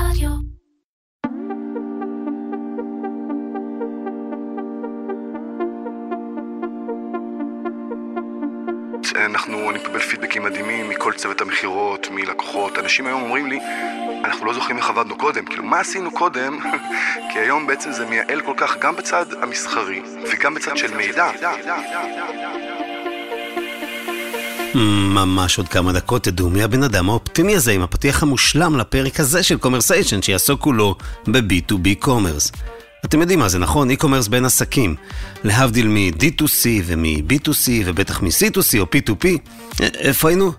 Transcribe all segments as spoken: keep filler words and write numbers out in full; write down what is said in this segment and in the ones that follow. רדיו. אנחנו, אני מקבל פידבקים מדהימים מכל צוות המחירות, מלקוחות. אנשים היום אומרים לי, אנחנו לא זוכרים איך עבדנו קודם, כאילו מה עשינו קודם? כי היום בעצם זה מייעל כל כך גם בצד המסחרי וגם בצד של מידע. ממש עוד כמה דקות תדעו מי הבן אדם האופטימי הזה עם הפתיח המושלם לפרק הזה של קומרסיישן שיעסוק כולו ב-בי טו בי קומרס. אתם יודעים מה זה נכון, e-commerce בין עסקים, להבדיל מ-די טו סי ומ-בי טו סי ובטח מ-סי טו סי או פי טו פי. איפה היינו?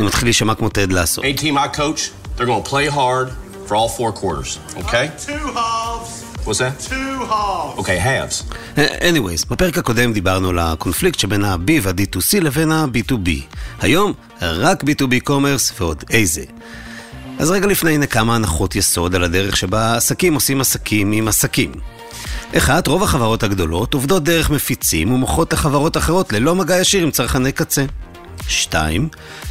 אני מתחיל להישמע כמו תעד לעשות. Hey team, my coach, they're going to play hard for all four quarters, okay? Two halves. What's that? Two halves. Okay, halves. Anyways, בפרק הקודם דיברנו על הקונפליקט שבין ה-B וה-די טו סי לבין ה-בי טו בי. היום, רק בי טו בי commerce ועוד איזה. אז רגע לפני, הנה כמה הנחות יסוד על הדרך שבה עסקים עושים עסקים עם עסקים. אחת, רוב החברות הגדולות עובדות דרך מפיצים ומוכרות לחברות אחרות ללא מגע ישיר עם צרכני קצה. שתיים,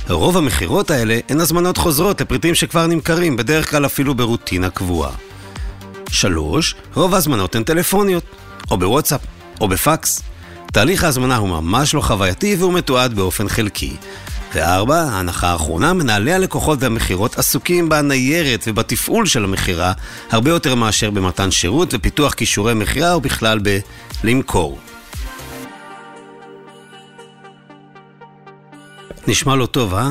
רוב המחירות האלה הן הזמנות חוזרות לפריטים שכבר נמכרים, בדרך כלל אפילו ברוטינה קבועה. שלוש, רוב ההזמנות הן טלפוניות, או בוואטסאפ, או בפקס. תהליך ההזמנה הוא ממש לא חווייתי והוא מתועד באופן חלקי. וארבע, ההנחה האחרונה, מנהלי הלקוחות והמחירות עסוקים בניירת ובתפעול של המחירה, הרבה יותר מאשר במתן שירות ופיתוח קישורי מחירה או בכלל בלמכור. נשמע לא טוב, אה?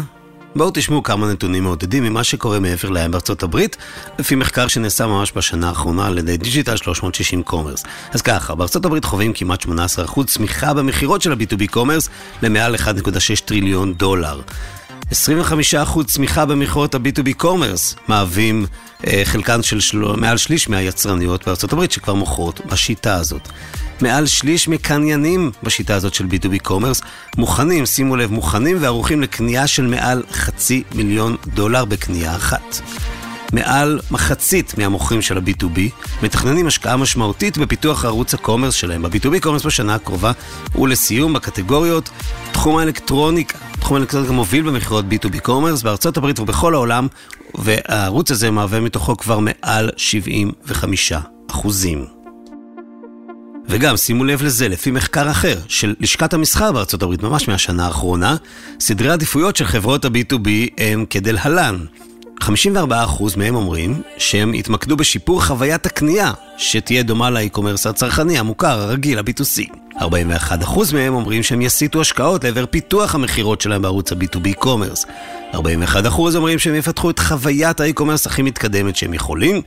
בואו תשמעו כמה נתונים מעודדים ממה שקורה מעבר להם בארצות הברית, לפי מחקר שנעשה ממש בשנה האחרונה על ידי דיג'יטל שלוש מאות שישים קומרס. אז ככה, בארצות הברית חווים כמעט שמונה עשרה אחוז צמיחה במחירות של ה-בי טו בי קומרס למעל אחד נקודה שש טריליון דולר. עשרים וחמישה אחוז צמיחה במחירות ה-בי טו בי קומרס מהווים אה, חלקן של של... מעל שליש מהיצרניות בארצות הברית שכבר מוכרות בשיטה הזאת. מעל שליש מקניינים בשיטה הזאת של בי טו בי קומרס מוכנים, שימו לב, מוכנים וערוכים לקנייה של מעל חצי מיליון דולר בקנייה אחת. מעל מחצית מהמוכרים של ה-בי טו בי מתכננים השקעה משמעותית בפיתוח ערוץ הקומרס שלהם ב-בי טו בי קומרס בשנה הקרובה. ולסיום, בקטגוריות תחום האלקטרוניקה, תחום האלקטרוניקה מוביל במחירות בי טו בי קומרס בארצות הברית ובכל העולם, והערוץ הזה מהווה מתוכו כבר מעל שבעים וחמישה אחוזים. וגם שימו לב לזה, לפי מחקר אחר של לשכת המסחר בארצות הברית ממש מהשנה האחרונה, סדרי עדיפויות של חברות ה-בי טו בי הם כדלהלן. חמישים וארבעה אחוז מהם אומרים שהם התמקדו בשיפור חוויית הקנייה, שתהיה דומה לאי-קומרס הצרכני המוכר הרגיל, ה-בי טו סי. ארבעים ואחד אחוז מהם אומרים שהם יסיטו השקעות לעבר פיתוח המחירות שלהם בערוץ ה-בי טו בי קומרס. ארבעים ואחד אחוז אומרים שהם יפתחו את חוויית האי-קומרס הכי מתקדמת שהם יכולים.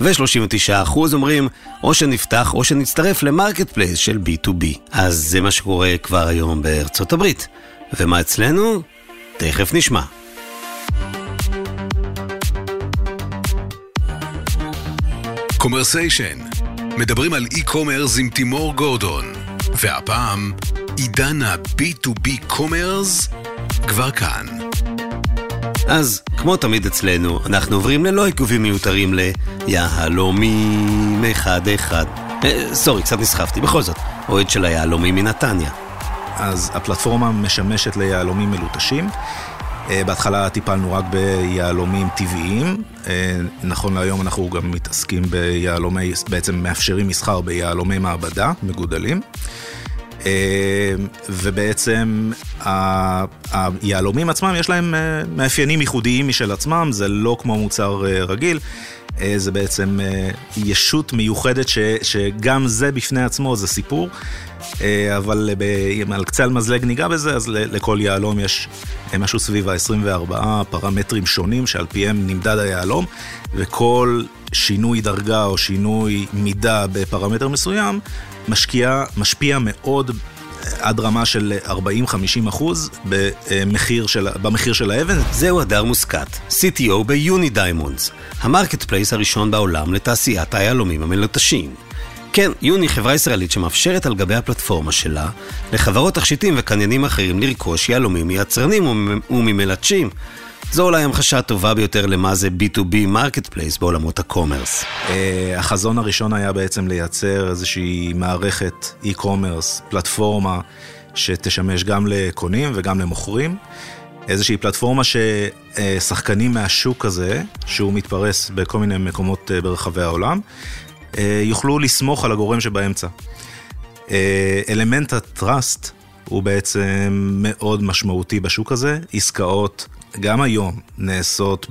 ו-שלושים ותשעה אחוז אומרים או שנפתח או שנצטרף למרקט פלייס של בי טו בי. אז זה מה שקורה כבר היום בארצות הברית. ומה אצלנו? תכף נשמע. קומרסיישן. מדברים על אי-קומרס עם תימור גורדון. והפעם, עידן ה-בי טו בי קומרס כבר כאן. אז כמו תמיד אצלנו, אנחנו עוברים ללא עיכובים מיותרים ליהלומים אחד אחד. סורי, קצת נסחפתי, בכל זאת, אוהד של היהלומים מנתניה. אז הפלטפורמה משמשת ליהלומים מלוטשים. בהתחלה טיפלנו רק ביהלומים טבעיים. נכון להיום אנחנו גם מתעסקים ביהלומי, בעצם מאפשרים מסחר ביהלומי מעבדה, מגודלים. ובעצם היהלומים עצמם יש להם מאפיינים ייחודיים משל עצמם, זה לא כמו מוצר רגיל, זה בעצם ישות מיוחדת שגם זה בפני עצמו זה סיפור, אבל על קצה המזלג ניגע בזה, אז לכל יהלום יש משהו סביב ה-עשרים וארבעה פרמטרים שונים שעל פיהם נמדד היהלום, וכל שינוי דרגה או שינוי מידה בפרמטר מסוים משקיע, משפיע מאוד עד רמה של ארבעים עד חמישים אחוז במחיר של, במחיר של האבן. זהו הדר מוסקת, סי טי או ביוני דיימונדס, המרקט פלייס הראשון בעולם לתעשיית היהלומים המלוטשים. כן, יוני חברה ישראלית שמאפשרת על גבי הפלטפורמה שלה לחברות תכשיטים וקניינים אחרים לרכוש יהלומים מיצרנים וממלטשים. זו אולי המחשה הטובה ביותר למה זה בי טו בי מרקטפלייס בעולמות הקומרס. החזון הראשון היה בעצם לייצר איזושהי מערכת אי-קומרס, פלטפורמה שתשמש גם לקונים וגם למוכרים, איזושהי פלטפורמה ששחקנים מהשוק הזה, שהוא מתפרס בכל מיני מקומות ברחבי העולם, יוכלו לסמוך על הגורם שבאמצע. אלמנט הטראסט הוא בעצם מאוד משמעותי בשוק הזה. עסקאות גם היום נעשות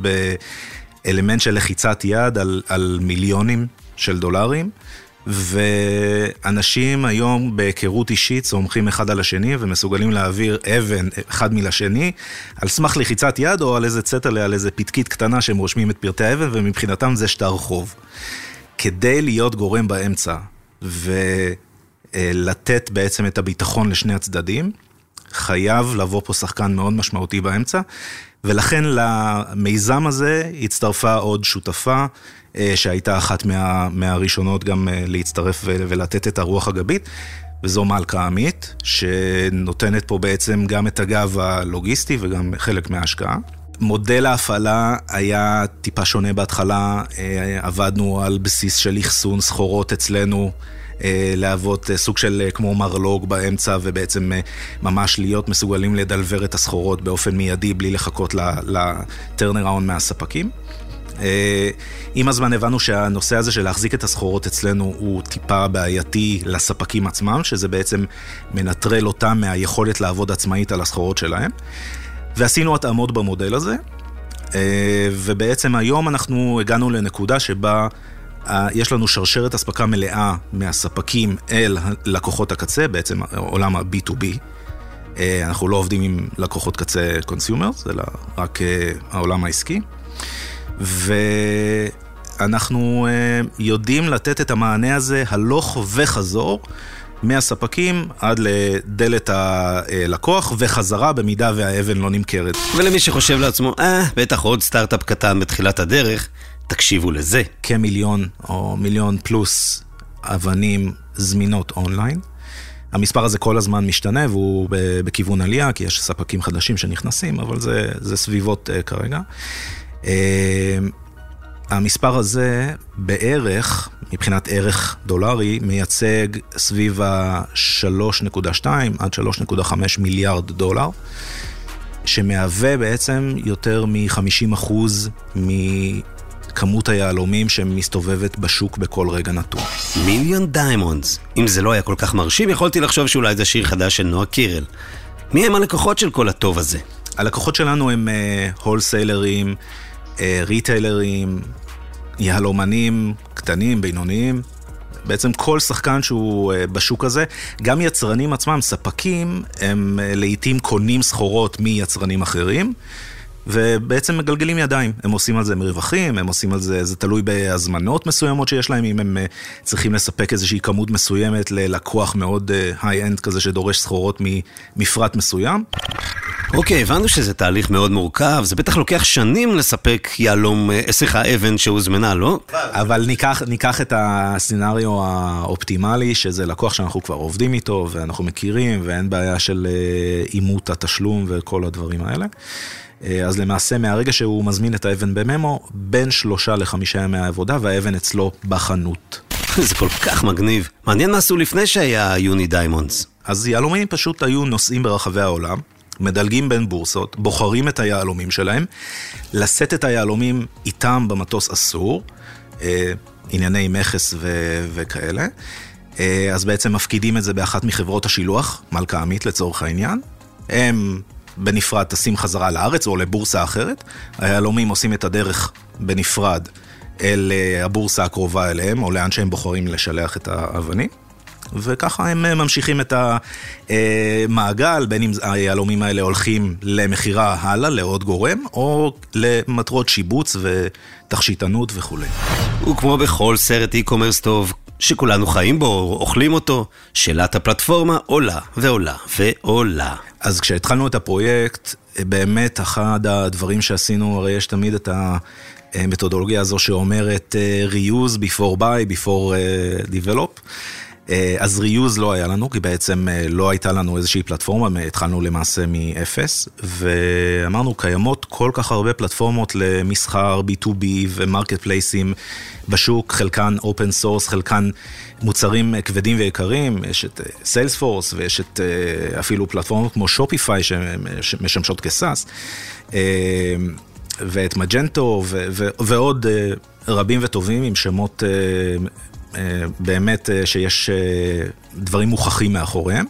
באלמנט של לחיצת יד על, על מיליונים של דולרים, ואנשים היום בהיכרות אישית סומכים אחד על השני ומסוגלים להעביר אבן אחד מלשני על סמך לחיצת יד או על איזה צטלה, על איזה פתקית קטנה שהם רושמים את פרטי האבן, ומבחינתם זה שטר חוב. כדי להיות גורם באמצע ולתת בעצם את הביטחון לשני הצדדים, חייב לבוא פה שחקן מאוד משמעותי באמצע, ולכן למיזם הזה הצטרפה עוד שותפה, שהייתה אחת מה, מהראשונות גם להצטרף ולתת את הרוח הגבית, וזו מלכה עמית, שנותנת פה בעצם גם את הגב הלוגיסטי וגם חלק מההשקעה. מודל ההפעלה היה טיפה שונה בהתחלה, עבדנו על בסיס של יחסון סחורות אצלנו, להוות סוג של כמו מרלוג באמצע, ובעצם ממש להיות מסוגלים לדלבר את הסחורות באופן מיידי, בלי לחכות לטרנראון מהספקים. עם הזמן הבנו שהנושא הזה של להחזיק את הסחורות אצלנו הוא טיפה בעייתי לספקים עצמם, שזה בעצם מנטרל אותם מהיכולת לעבוד עצמאית על הסחורות שלהם, ועשינו התאמות במודל הזה, ובעצם היום אנחנו הגענו לנקודה שבה יש לנו שרשרת הספקה מלאה מהספקים אל לקוחות הקצה, בעצם עולם ה-בי טו בי. אנחנו לא עובדים עם לקוחות קצה קונסיומרס, אלא רק העולם העסקי. ואנחנו יודעים לתת את המענה הזה הלוך וחזור מהספקים עד לדלת הלקוח וחזרה במידה והאבן לא נמכרת. ולמי שחושב לעצמו, אה, בטח עוד סטארט-אפ קטן בתחילת הדרך, תקשיבו לזה. כמיליון או מיליון פלוס אבנים זמינות אונליין. המספר הזה כל הזמן משתנה והוא בכיוון עלייה, כי יש ספקים חדשים שנכנסים, אבל זה, זה סביבות כרגע. המספר הזה בערך, מבחינת ערך דולרי, מייצג סביב ה-שלוש נקודה שתיים עד שלוש נקודה חמש מיליארד דולר, שמהווה בעצם יותר מ-חמישים אחוז מכמות היהלומים שמסתובבת בשוק בכל רגע נתון. מיליון דיימונדס. אם זה לא היה כל כך מרשים, יכולתי לחשוב שאולי זה שיר חדש של נועה קירל. מי הם הלקוחות של כל הטוב הזה? הלקוחות שלנו הם הולסיילרים, ריטיילרים, יהלומנים קטנים, בינוניים, בעצם כל שחקן שהוא בשוק הזה, גם יצרנים עצמם, ספקים, הם לעתים קונים סחורות מיצרנים אחרים, ובעצם מגלגלים ידיים, הם עושים על זה מרווחים, הם עושים על זה, זה תלוי בהזמנות מסוימות שיש להם, אם הם צריכים לספק איזושהי כמות מסוימת ללקוח מאוד היי-אנד כזה שדורש סחורות ממפרט מסוים. אוקיי, הבנו שזה תהליך מאוד מורכב, זה בטח לוקח שנים לספק יעלום, סליחה, אבן שהוזמנה, לא? אבל ניקח, ניקח את הסצנריו האופטימלי, שזה לקוח שאנחנו כבר עובדים איתו, ואנחנו מכירים, ואין בעיה של אימות התשלום וכל הדברים האלה. אז למעשה מהרגע שהוא מזמין את האבן בממו, בין שלושה לחמישה ימי העבודה, והאבן אצלו בחנות. זה כל כך מגניב. מעניין מה עשו לפני שהיה יוני דיימונדס. אז יהלומים פשוט היו נוסעים ברחבי העולם, מדלגים בין בורסות, בוחרים את היהלומים שלהם, לשאת את היהלומים איתם במטוס אסור, ענייני מכס ו- וכאלה. אז בעצם מפקידים את זה באחת מחברות השילוח, מלכה עמית לצורך העניין. הם בנפרד תשים חזרה לארץ או לבורסה אחרת, היהלומים עושים את הדרך בנפרד אל הבורסה הקרובה אליהם, או לאן שהם בוחרים לשלח את האבנים, וככה הם ממשיכים את המעגל, בין אם היהלומים האלה הולכים למחירה הלאה, לעוד גורם, או למטרות שיבוץ ותכשיטנות וכו'. וכמו בכל סרט אי-קומרס טוב, שכולנו חיים בו, או אוכלים אותו, שאלת הפלטפורמה עולה ועולה ועולה. אז כשהתחלנו את הפרויקט, באמת אחד הדברים שעשינו, הרי יש תמיד את המתודולוגיה הזו שאומרת reuse before buy, before develop, אז ריוז לא היה לנו, כי בעצם לא הייתה לנו איזושהי פלטפורמה, התחלנו למעשה מאפס, ואמרנו, קיימות כל כך הרבה פלטפורמות למסחר, בי טו בי ומרקט פלייסים בשוק, חלקן אופן סורס, חלקן מוצרים כבדים ויקרים, יש את Salesforce ויש את אפילו פלטפורמות כמו Shopify שמשמשות כסאס, ואת Magento ועוד רבים וטובים עם שמות באמת שיש דברים מוכחים מאחוריהם,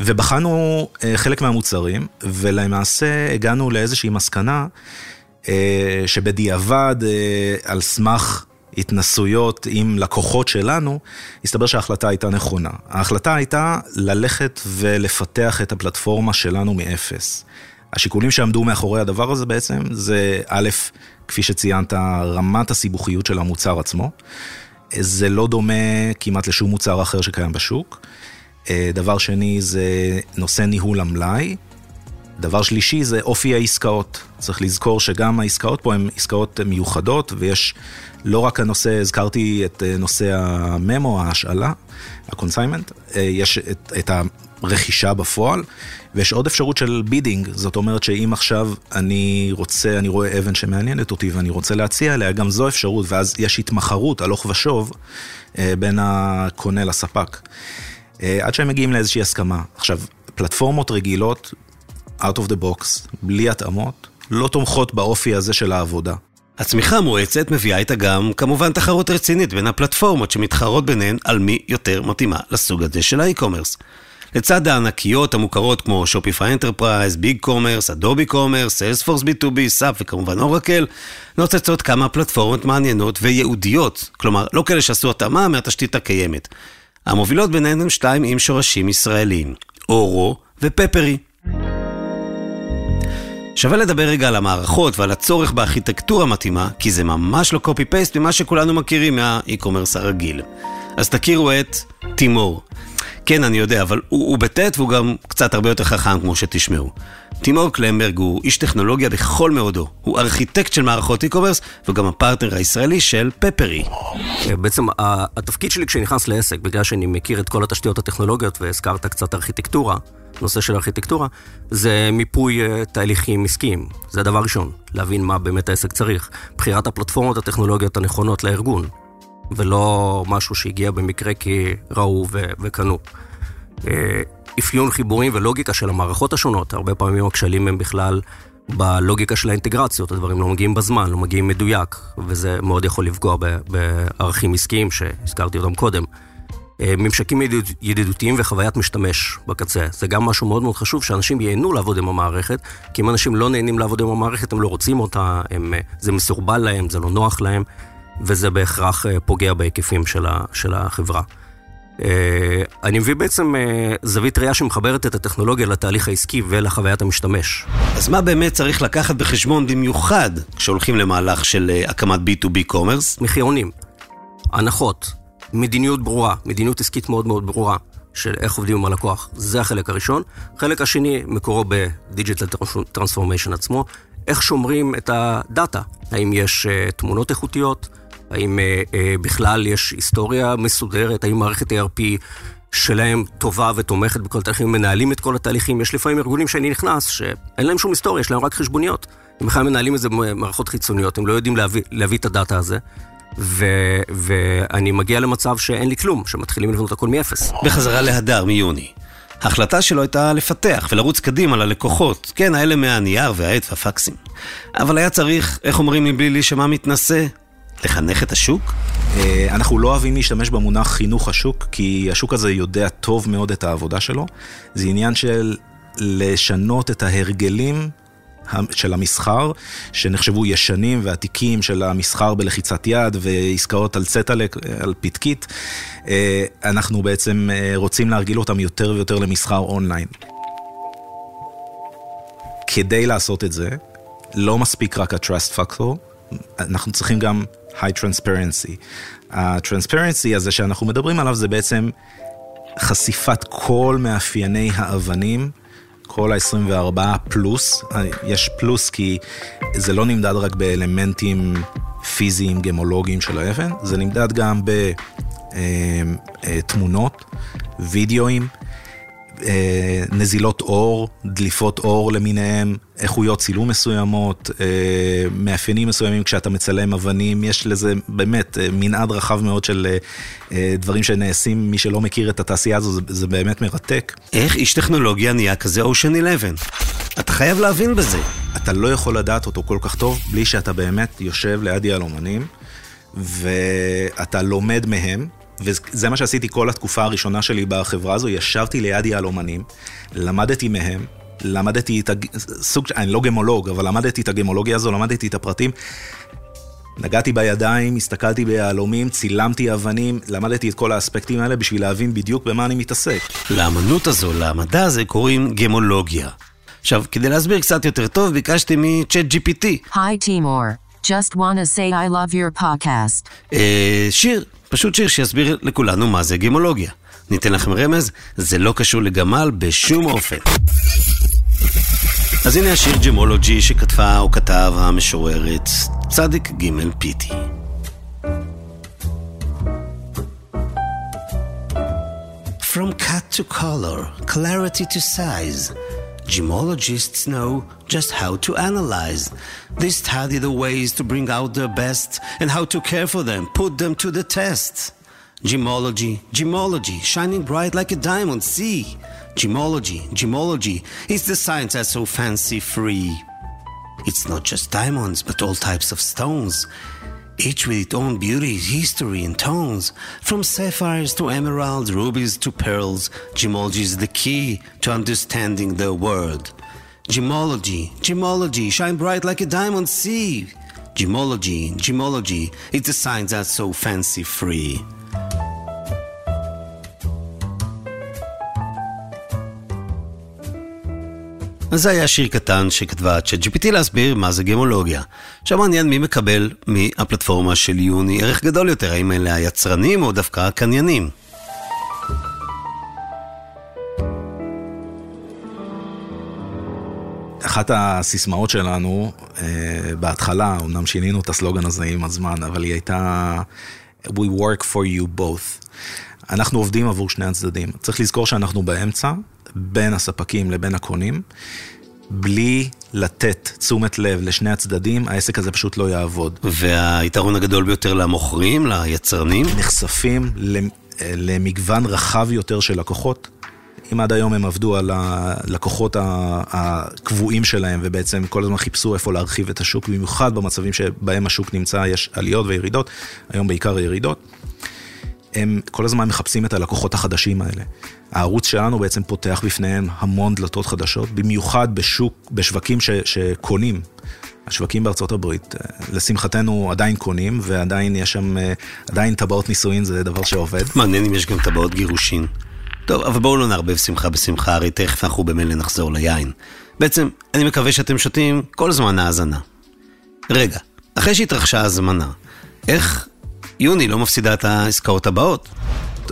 ובחנו חלק מהמוצרים, ולמעשה הגענו לאיזושהי מסקנה, שבדיעבד על סמך התנסויות עם לקוחות שלנו, הסתבר שההחלטה הייתה נכונה. ההחלטה הייתה ללכת ולפתח את הפלטפורמה שלנו מאפס. השיקולים שעמדו מאחורי הדבר הזה בעצם, זה א', כפי שציינת, רמת הסיבוכיות של המוצר עצמו, זה לא דומה כמעט לשום מוצר אחר שקיים בשוק. דבר שני זה נושא ניהול המלאי. דבר שלישי זה אופי העסקאות. צריך לזכור שגם העסקאות פה הן עסקאות מיוחדות, ויש לא רק הנושא, הזכרתי את נושא הממו, ההשאלה, הקונסיימנט, יש את, את הרכישה בפועל, ויש עוד אפשרות של בידינג, זאת אומרת שאם עכשיו אני רוצה, אני רואה אבן שמעניינת אותי, ואני רוצה להציע עליה, גם זו אפשרות, ואז יש התמחרות, הלוך ושוב, בין הקונה לספק. עד שהם מגיעים לאיזושהי הסכמה. עכשיו, פלטפורמות רגילות, out of the box, בלי התאמות, לא תומכות באופי הזה של העבודה. הצמיחה המואצת מביאה איתה גם, כמובן, תחרות רצינית בין הפלטפורמות שמתחרות ביניהן על מי יותר מתאימה לסוג הזה של האי-קומרס. לצד הענקיות המוכרות כמו Shopify Enterprise, Big Commerce, Adobe Commerce, Salesforce בי טו בי, סאפ וכמובן אורקל, נוצצות כמה פלטפורמות מעניינות וייעודיות, כלומר, לא כאלה שעשו התאמה מהתשתית הקיימת. המובילות ביניהן הם שתיים עם שורשים ישראלים, אורו ופפרי. שווה לדבר רגע על המערכות ועל הצורך בארכיטקטורה מתאימה, כי זה ממש לא copy-paste ממה שכולנו מכירים מהאי-קומרס הרגיל. אז תכירו את תימור. כן, אני יודע, אבל הוא, הוא בטט והוא גם קצת הרבה יותר חכם, כמו שתשמעו. תימור קלמברג הוא איש טכנולוגיה בכל מאודו. הוא ארכיטקט של מערכות אי-קומרס, וגם הפרטנר הישראלי של פפרי. בעצם התפקיד שלי כשנכנס לעסק, בגלל שאני מכיר את כל התשתיות הטכנולוגיות, והזכרת קצת ארכיטקטורה, נושא של ארכיטקטורה, זה מיפוי תהליכים עסקיים. זה הדבר ראשון, להבין מה באמת העסק צריך. בחירת הפלטפורמות הטכנולוגיות הנכונות לארגון. ולא משהו שהגיע במקרה כי ראו וקנו. אפיון חיבורים ולוגיקה של המערכות השונות, הרבה פעמים הכשלים הם בכלל בלוגיקה של האינטגרציות, הדברים לא מגיעים בזמן, לא מגיעים מדויק, וזה מאוד יכול לפגוע בערכים עסקיים שהזכרתי אותם קודם. ממשקים ידידותיים וחוויית משתמש בקצה, זה גם משהו מאוד מאוד חשוב, שאנשים ייהנו לעבוד עם המערכת, כי אם אנשים לא נהנים לעבוד עם המערכת, הם לא רוצים אותה, הם, זה מסורבל להם, זה לא נוח להם, וזה בהכרח פוגע בהיקפים של החברה. אני מביא בעצם זווית ראייה שמחברת את הטכנולוגיה לתהליך העסקי ולחוויית המשתמש. אז מה באמת צריך לקחת בחשבון במיוחד כשהולכים למהלך של הקמת בי טו בי commerce? מחירונים, הנחות, מדיניות ברורה, מדיניות עסקית מאוד מאוד ברורה של איך עובדים עם הלקוח. זה החלק הראשון. חלק השני מקורו בדיג'יטל טרנספורמיישן עצמו. איך שומרים את הדאטה? האם יש תמונות איכותיות? האם בכלל יש היסטוריה מסודרת? האם מערכת אי אר פי שלהם טובה ותומכת בכל התהליכים? מנהלים את כל התהליכים? יש לפעמים ארגונים שאני נכנס שאין להם שום היסטוריה, יש להם רק חשבוניות. הם בכלל מנהלים את זה במערכות חיצוניות, הם לא יודעים להביא, להביא את הדאטה הזה. ו- ואני מגיע למצב שאין לי כלום, שמתחילים לבנות הכל מאפס. בחזרה להדר מיוני. ההחלטה שלו הייתה לפתח ולרוץ קדימה ללקוחות, כן, האלה מהנייר והעט והפקסים. אבל היה צריך, איך אומרים מבלי להישמע מתנשא, לחנך את השוק? אנחנו לא אוהבים להשתמש במונח חינוך השוק, כי השוק הזה יודע טוב מאוד את העבודה שלו. זה עניין של לשנות את ההרגלים של המסחר, שנחשבו ישנים ועתיקים של המסחר בלחיצת יד ועסקאות על צטלק, על פתקית. אנחנו בעצם רוצים להרגיל אותם יותר ויותר למסחר אונליין. כדי לעשות את זה, לא מספיק רק ה-trust factor, אנחנו צריכים גם high transparency. ה-transparency הזה שאנחנו מדברים עליו זה בעצם חשיפת כל מאפייני האבנים, כל ה-עשרים וארבע פלוס, יש פלוס כי זה לא נמדד רק באלמנטים פיזיים, גמולוגיים של האבן, זה נמדד גם תמונות, וידאוים, נזילות אור, דליפות אור למיניהם, איכויות צילום מסוימות, מאפיינים מסוימים כשאתה מצלם אבנים, יש לזה באמת מנעד רחב מאוד של דברים שנעשים, מי שלא מכיר את התעשייה הזו, זה באמת מרתק. איך איש טכנולוגיה נהיה כזה אושן אחת עשרה? אתה חייב להבין בזה. אתה לא יכול לדעת אותו כל כך טוב, בלי שאתה באמת יושב ליד יהלומנים, ואתה לומד מהם, וזה מה שעשיתי כל התקופה הראשונה שלי בחברה הזו, ישבתי ליד יהלומנים, למדתי מהם, למדתי את הסוג, אני לא גמולוג, אבל למדתי את הגמולוגיה הזו, למדתי את הפרטים, נגעתי בידיים, הסתכלתי ביהלומים, צילמתי אבנים, למדתי את כל האספקטים האלה, בשביל להבין בדיוק במה אני מתעסק. לאמנות הזו, למדע הזה, קוראים גמולוגיה. עכשיו, כדי להסביר קצת יותר טוב, ביקשתי מ-צ'אט ג'י פי טי. היי, טימור. Just want to say I love your podcast. אה, שיר, פשוט שיר שיסביר לכולנו מה זה גמולוגיה. ניתן לכם רמז, זה לא קשור לגמל בשום אופן. אז הנה השיר ג'מולוג'י שכתבה או כתב המשוררת צדיק ג' פיטי. From cut to color, clarity to size. Gemologists know just how to analyze. They study the ways to bring out their best and how to care for them, put them to the test. Gemology, gemology, shining bright like a diamond, see. Gemology, gemology, it's the science that's so fancy free. It's not just diamonds, but all types of stones. Each with its own beauty, history, and tones. From sapphires to emeralds, rubies to pearls, gemology is the key to understanding the world. Gemology, gemology, shine bright like a diamond sea. Gemology, gemology, it's a science that's so fancy-free. אז זה היה שיר קטן שכתבה צ'אט ג'י פי טי להסביר מה זה גמולוגיה. שם מעניין מי מקבל מהפלטפורמה של יוני ערך גדול יותר, האם אלה היצרנים או דווקא הקניינים. אחת הסיסמאות שלנו, בהתחלה, אומנם שינינו את הסלוגן הזה עם הזמן, אבל היא הייתה We work for you both. אנחנו עובדים עבור שני הצדדים. צריך לזכור שאנחנו באמצע, בין הספקים לבין הקונים, בלי לתת תשומת לב לשני הצדדים, העסק הזה פשוט לא יעבוד. והיתרון הגדול ביותר למוכרים, ליצרנים? נחשפים למגוון רחב יותר של לקוחות. אם עד היום הם עבדו על הלקוחות הקבועים שלהם, ובעצם כל הזמן חיפשו איפה להרחיב את השוק, במיוחד במצבים שבהם השוק נמצא, יש עליות וירידות, היום בעיקר ירידות. הם כל הזמן מחפשים את הלקוחות החדשים האלה. הערוץ שלנו בעצם פותח בפניהם המון דלתות חדשות, במיוחד בשוק, בשווקים ש, שקונים. השווקים בארצות הברית, לשמחתנו עדיין קונים, ועדיין יש שם, עדיין טבעות נישואין, זה דבר שעובד. מעניין אם יש גם טבעות גירושין. טוב, אבל בואו לא נערבב שמחה בשמחה, הרי תכף אנחנו במילא נחזור ליין. בעצם, אני מקווה שאתם שותים כל זמן ההזנה. רגע, אחרי שהתרחשה ההזמנה, איך יוני לא מפסידה את העסקאות הבאות.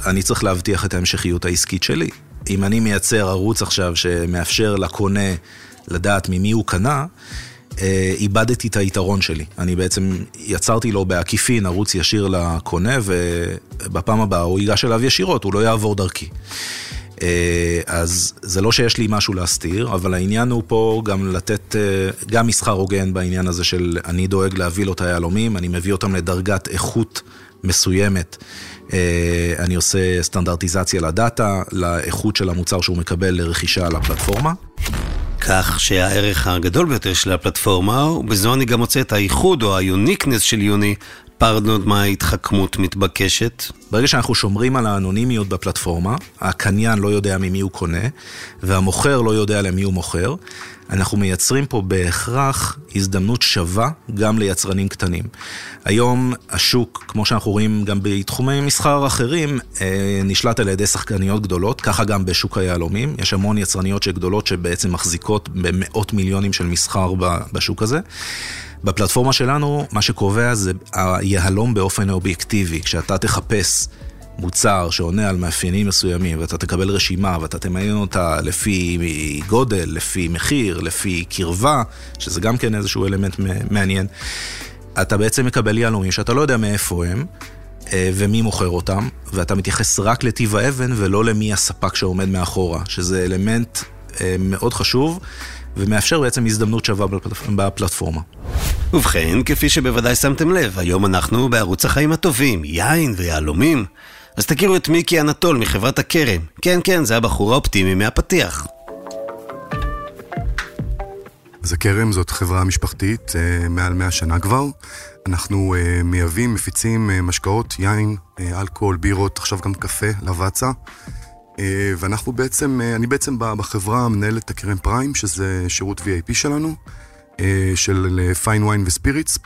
אני צריך להבטיח את ההמשכיות העסקית שלי. אם אני מייצר ערוץ עכשיו שמאפשר לקונה לדעת ממי הוא קנה, איבדתי את היתרון שלי. אני בעצם יצרתי לו בעקיפין ערוץ ישיר לקונה, ובפעם הבאה הוא ייגש אליו ישירות, הוא לא יעבור דרכי. אז זה לא שיש לי משהו להסתיר, אבל העניין הוא פה גם לתת, גם מסחר הוגן בעניין הזה של אני דואג להביא לו את היהלומים, אני מביא אותם לדרגת איכות מסוימת, אני עושה סטנדרטיזציה לדאטה, לאיכות של המוצר שהוא מקבל לרכישה על הפלטפורמה. כך שהערך הגדול ביותר של הפלטפורמה, ובזו אני גם מוצא את האיחוד או היוניקנס של יוני, פרדנות מההתחכמות מתבקשת. ברגע שאנחנו שומרים על האנונימיות בפלטפורמה, הקניין לא יודע ממי הוא קונה, והמוכר לא יודע למי הוא מוכר, אנחנו מייצרים פה בהכרח הזדמנות שווה גם ליצרנים קטנים. היום השוק, כמו שאנחנו רואים גם בתחומי מסחר אחרים, נשלט על ידי שחקניות גדולות, ככה גם בשוק היהלומים. יש המון יצרניות שגדולות שבעצם מחזיקות במאות מיליונים של מסחר בשוק הזה. בפלטפורמה שלנו, מה שקובע זה היהלום באופן אובייקטיבי. כשאתה תחפש מוצר שעונה על מאפיינים מסוימים, ואתה תקבל רשימה, ואתה תמיין אותה לפי גודל, לפי מחיר, לפי קרבה, שזה גם כן איזשהו אלמנט מעניין, אתה בעצם מקבל יהלומים שאתה לא יודע מאיפה הם, ומי מוכר אותם, ואתה מתייחס רק לטיב האבן ולא למי הספק שעומד מאחורה, שזה אלמנט מאוד חשוב, ומאפשר בעצם הזדמנות שווה בפלטפורמה. ובכן, כפי שבוודאי שמתם לב, היום אנחנו בערוץ החיים הטובים, יין ויהלומים. אז תכירו את מיקי אנטול מחברת הכרם. כן, כן, זה הבחור האופטימי מהפתיח. אז הכרם זאת חברה משפחתית, מעל מאה שנה כבר. אנחנו מייבאים, מפיצים משקאות, יין, אלכוהול, בירות, עכשיו גם קפה, לבצה. ואנחנו בעצם, אני בעצם בחברה מנהלת הכרם פריים, שזה שירות וי איי פי שלנו, של פיין ויין וספיריטס,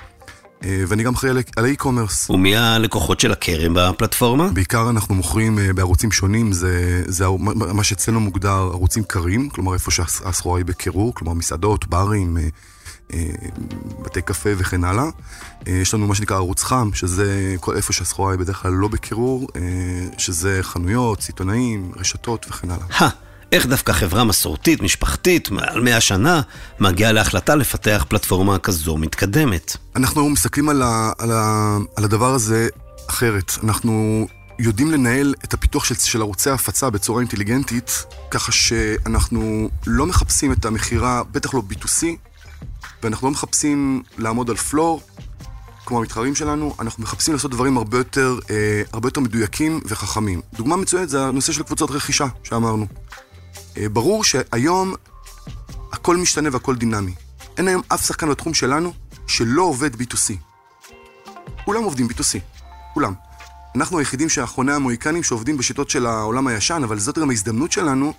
ואני גם אחראי על האי-קומרס. ומי הלקוחות של הכרם בפלטפורמה? בעיקר אנחנו מוכרים בערוצים שונים, זה, זה מה שאצלנו מוגדר ערוצים קרים, כלומר איפה שהסחורה היא בקירור, כלומר מסעדות, ברים, בתי קפה וכן הלאה. יש לנו מה שנקרא ערוץ חם, שזה איפה שהסחורה היא בדרך כלל לא בקירור, שזה חנויות, סיטונאים, רשתות וכן הלאה. ה, איך דווקא חברה מסורתית, משפחתית, מעל מאה שנה, מגיעה להחלטה לפתח פלטפורמה כזו מתקדמת? אנחנו מסתכלים על, ה, על, ה, על הדבר הזה אחרת. אנחנו יודעים לנהל את הפיתוח של, של ערוצי ההפצה בצורה אינטליגנטית, ככה שאנחנו לא מחפשים את המחירה, בטח לא ביטוסי, ואנחנו לא מחפשים לעמוד על פלור, כמו המתחרים שלנו, אנחנו מחפשים לעשות דברים הרבה יותר, אה, הרבה יותר מדויקים וחכמים. דוגמה מצוינת זה הנושא של קבוצות רכישה, שאמרנו. אה, ברור שהיום הכל משתנה והכל דינמי. אין היום אף שחקן בתחום שלנו שלא עובד בי טו סי. כולם עובדים בי טו סי, כולם. אנחנו היחידים שהאחרוני המוהיקנים שעובדים בשיטות של העולם הישן, אבל זאת גם ההזדמנות שלנו,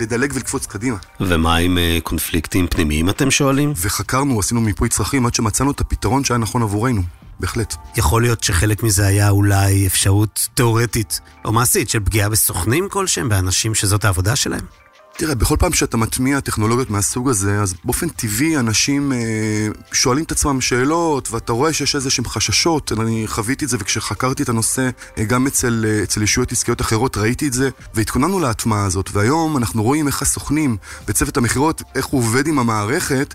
לדלג ולקפוץ קדימה. ומה עם קונפליקטים פנימיים אתם שואלים? וחקרנו, עשינו מיפוי צרכים עד שמצאנו את הפתרון שהיה נכון עבורנו, בהחלט. יכול להיות שחלק מזה היה אולי אפשרות תיאורטית או מעשית של פגיעה בסוכנים כלשהם, באנשים שזאת העבודה שלהם? תראה, בכל פעם שאתה מטמיע טכנולוגיות מהסוג הזה, אז באופן טבעי אנשים שואלים את עצמם שאלות, ואתה רואה שיש איזשהם חששות, אני חוויתי את זה, וכשחקרתי את הנושא, גם אצל, אצל ישויות עסקיות אחרות, ראיתי את זה, והתכוננו להטמעה הזאת, והיום אנחנו רואים איך הסוכנים בצוות המחירות, איך הוא עובד עם המערכת,